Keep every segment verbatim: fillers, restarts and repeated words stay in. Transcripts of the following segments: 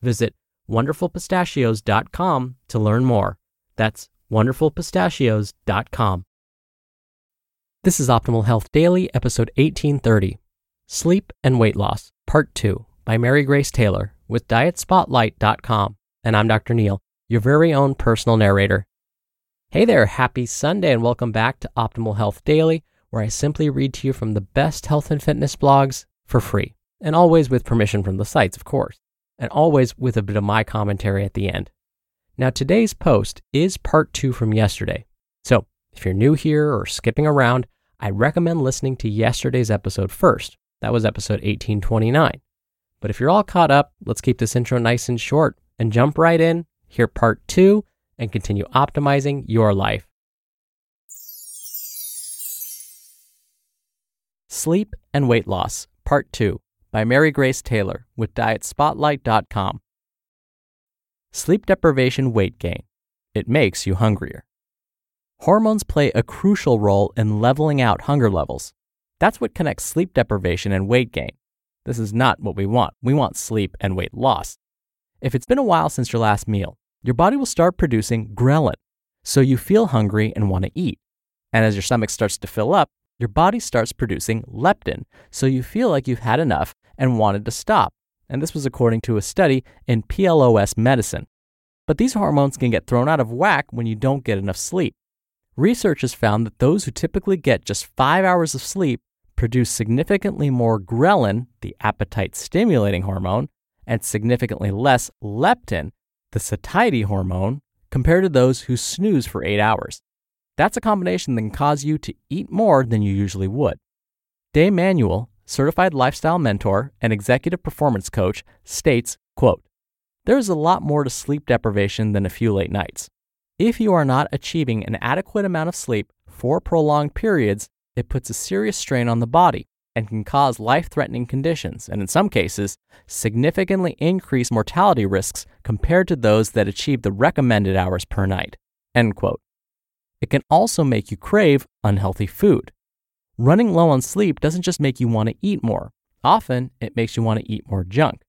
Visit wonderful pistachios dot com to learn more. That's wonderful pistachios dot com. This is Optimal Health Daily, episode eighteen thirty, Sleep and Weight Loss, Part two, by Mary Grace Taylor with diet spotlight dot com. And I'm Doctor Neil, your very own personal narrator. Hey there, happy Sunday, and welcome back to Optimal Health Daily, where I simply read to you from the best health and fitness blogs for free, and always with permission from the sites, of course, and always with a bit of my commentary at the end. Now, today's post is part two from yesterday, so if you're new here or skipping around, I recommend listening to yesterday's episode first. That was episode eighteen twenty-nine. But if you're all caught up, let's keep this intro nice and short and jump right in, hear part two, and continue optimizing your life. Sleep and Weight Loss, Part two, by Mary Grace Taylor with diet spotlight dot com. Sleep deprivation weight gain. It makes you hungrier. Hormones play a crucial role in leveling out hunger levels. That's what connects sleep deprivation and weight gain. This is not what we want. We want sleep and weight loss. If it's been a while since your last meal, your body will start producing ghrelin, so you feel hungry and want to eat. And as your stomach starts to fill up, your body starts producing leptin, so you feel like you've had enough and wanted to stop. And this was according to a study in P L O S Medicine. But these hormones can get thrown out of whack when you don't get enough sleep. Research has found that those who typically get just five hours of sleep produce significantly more ghrelin, the appetite-stimulating hormone, and significantly less leptin, the satiety hormone, compared to those who snooze for eight hours. That's a combination that can cause you to eat more than you usually would. Day Manuel, certified lifestyle mentor and executive performance coach, states, quote, "There is a lot more to sleep deprivation than a few late nights. If you are not achieving an adequate amount of sleep for prolonged periods, it puts a serious strain on the body and can cause life-threatening conditions and, in some cases, significantly increase mortality risks compared to those that achieve the recommended hours per night." End quote. It can also make you crave unhealthy food. Running low on sleep doesn't just make you want to eat more. Often, it makes you want to eat more junk.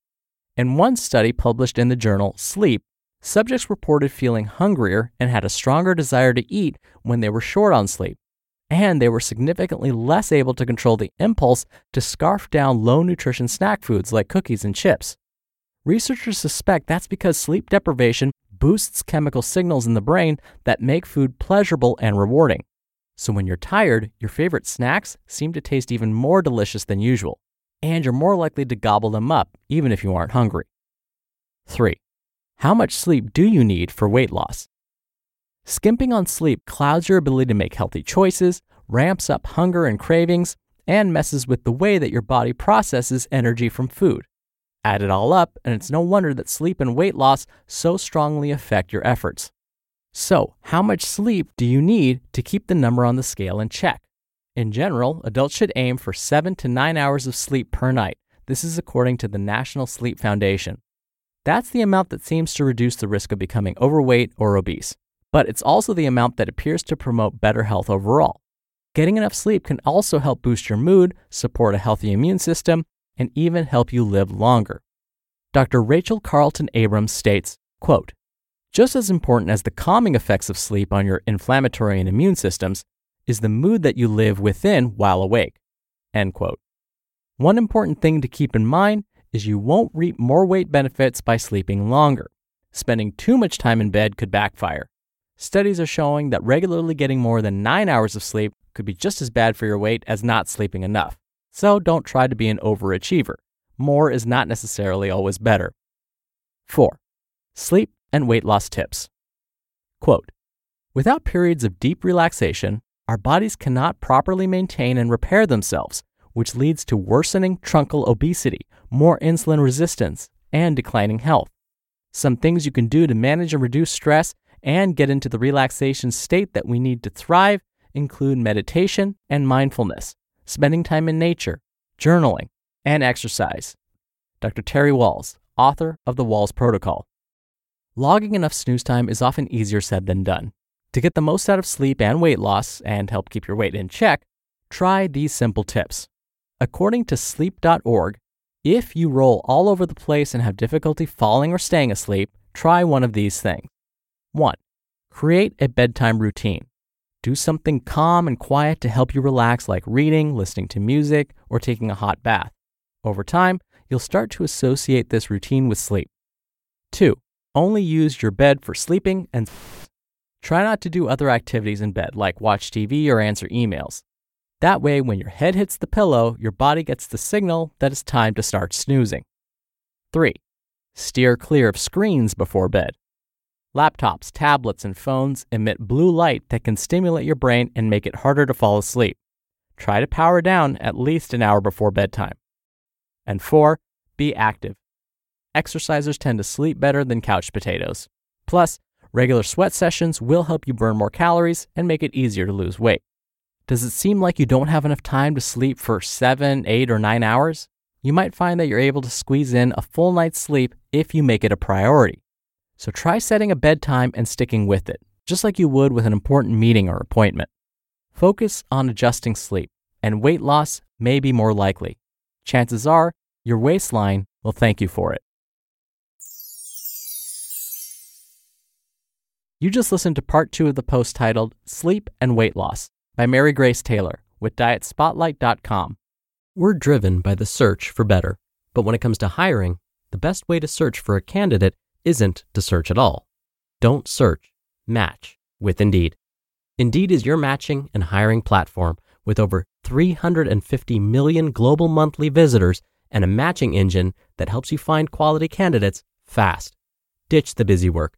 In one study published in the journal Sleep, subjects reported feeling hungrier and had a stronger desire to eat when they were short on sleep, and they were significantly less able to control the impulse to scarf down low-nutrition snack foods like cookies and chips. Researchers suspect that's because sleep deprivation boosts chemical signals in the brain that make food pleasurable and rewarding. So when you're tired, your favorite snacks seem to taste even more delicious than usual, and you're more likely to gobble them up even if you aren't hungry. Three. How much sleep do you need for weight loss? Skimping on sleep clouds your ability to make healthy choices, ramps up hunger and cravings, and messes with the way that your body processes energy from food. Add it all up, and it's no wonder that sleep and weight loss so strongly affect your efforts. So, how much sleep do you need to keep the number on the scale in check? In general, adults should aim for seven to nine hours of sleep per night. This is according to the National Sleep Foundation. That's the amount that seems to reduce the risk of becoming overweight or obese, but it's also the amount that appears to promote better health overall. Getting enough sleep can also help boost your mood, support a healthy immune system, and even help you live longer. Doctor Rachel Carlton Abrams states, quote, "Just as important as the calming effects of sleep on your inflammatory and immune systems is the mood that you live within while awake," end quote. One important thing to keep in mind is you won't reap more weight benefits by sleeping longer. Spending too much time in bed could backfire. Studies are showing that regularly getting more than nine hours of sleep could be just as bad for your weight as not sleeping enough. So don't try to be an overachiever. More is not necessarily always better. Four, sleep and weight loss tips. Quote, "Without periods of deep relaxation, our bodies cannot properly maintain and repair themselves, which leads to worsening truncal obesity, more insulin resistance, and declining health. Some things you can do to manage and reduce stress and get into the relaxation state that we need to thrive include meditation and mindfulness, spending time in nature, journaling, and exercise." Doctor Terry Walls, author of the Walls Protocol. Logging enough snooze time is often easier said than done. To get the most out of sleep and weight loss and help keep your weight in check, try these simple tips. According to sleep dot org, if you roll all over the place and have difficulty falling or staying asleep, try one of these things. One, create a bedtime routine. Do something calm and quiet to help you relax, like reading, listening to music, or taking a hot bath. Over time, you'll start to associate this routine with sleep. Two, only use your bed for sleeping and try not to do other activities in bed, like watch T V or answer emails. That way, when your head hits the pillow, your body gets the signal that it's time to start snoozing. Three, steer clear of screens before bed. Laptops, tablets, and phones emit blue light that can stimulate your brain and make it harder to fall asleep. Try to power down at least an hour before bedtime. And four, be active. Exercisers tend to sleep better than couch potatoes. Plus, regular sweat sessions will help you burn more calories and make it easier to lose weight. Does it seem like you don't have enough time to sleep for seven, eight, or nine hours? You might find that you're able to squeeze in a full night's sleep if you make it a priority. So try setting a bedtime and sticking with it, just like you would with an important meeting or appointment. Focus on adjusting sleep, and weight loss may be more likely. Chances are, your waistline will thank you for it. You just listened to part two of the post titled Sleep and Weight Loss, by Mary Grace Taylor with Diet Spotlight dot com. We're driven by the search for better, but when it comes to hiring, the best way to search for a candidate isn't to search at all. Don't search, match with Indeed. Indeed is your matching and hiring platform with over three hundred fifty million global monthly visitors and a matching engine that helps you find quality candidates fast. Ditch the busy work.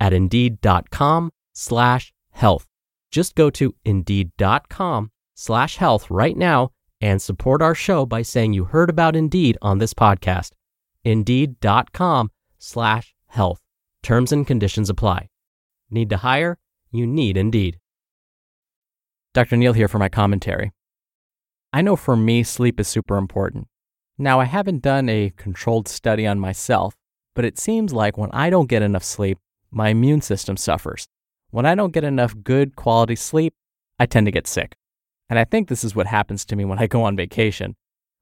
at Indeed dot com slash health. Just go to Indeed.com slash health right now and support our show by saying you heard about Indeed on this podcast. Indeed.com slash health. Terms and conditions apply. Need to hire? You need Indeed. Doctor Neil here for my commentary. I know for me, sleep is super important. Now, I haven't done a controlled study on myself, but it seems like when I don't get enough sleep, my immune system suffers. When I don't get enough good quality sleep, I tend to get sick. And I think this is what happens to me when I go on vacation.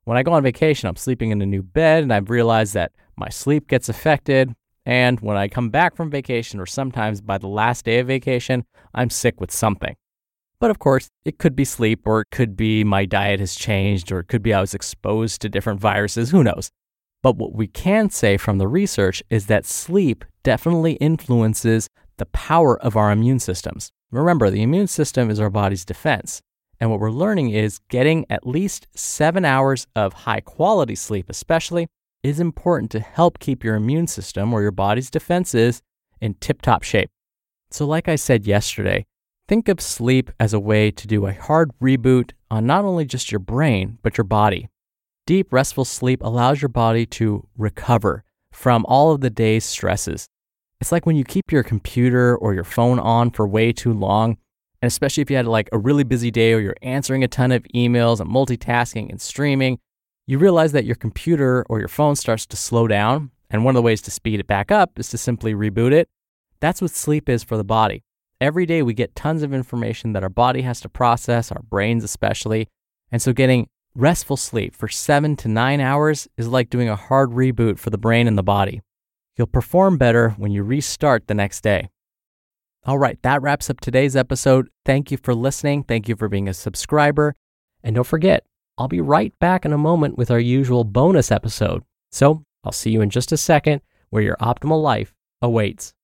When I go on vacation, I'm sleeping in a new bed, and I've realized that my sleep gets affected. And when I come back from vacation, or sometimes by the last day of vacation, I'm sick with something. But of course, it could be sleep, or it could be my diet has changed, or it could be I was exposed to different viruses, who knows. But what we can say from the research is that sleep definitely influences the power of our immune systems. Remember, the immune system is our body's defense. And what we're learning is getting at least seven hours of high quality sleep, especially, is important to help keep your immune system or your body's defenses in tip-top shape. So like I said yesterday, think of sleep as a way to do a hard reboot on not only just your brain, but your body. Deep, restful sleep allows your body to recover from all of the day's stresses. It's like when you keep your computer or your phone on for way too long, and especially if you had like a really busy day or you're answering a ton of emails and multitasking and streaming, you realize that your computer or your phone starts to slow down, and one of the ways to speed it back up is to simply reboot it. That's what sleep is for the body. Every day we get tons of information that our body has to process, our brains especially, and so getting restful sleep for seven to nine hours is like doing a hard reboot for the brain and the body. You'll perform better when you restart the next day. All right, that wraps up today's episode. Thank you for listening. Thank you for being a subscriber. And don't forget, I'll be right back in a moment with our usual bonus episode. So I'll see you in just a second where your optimal life awaits.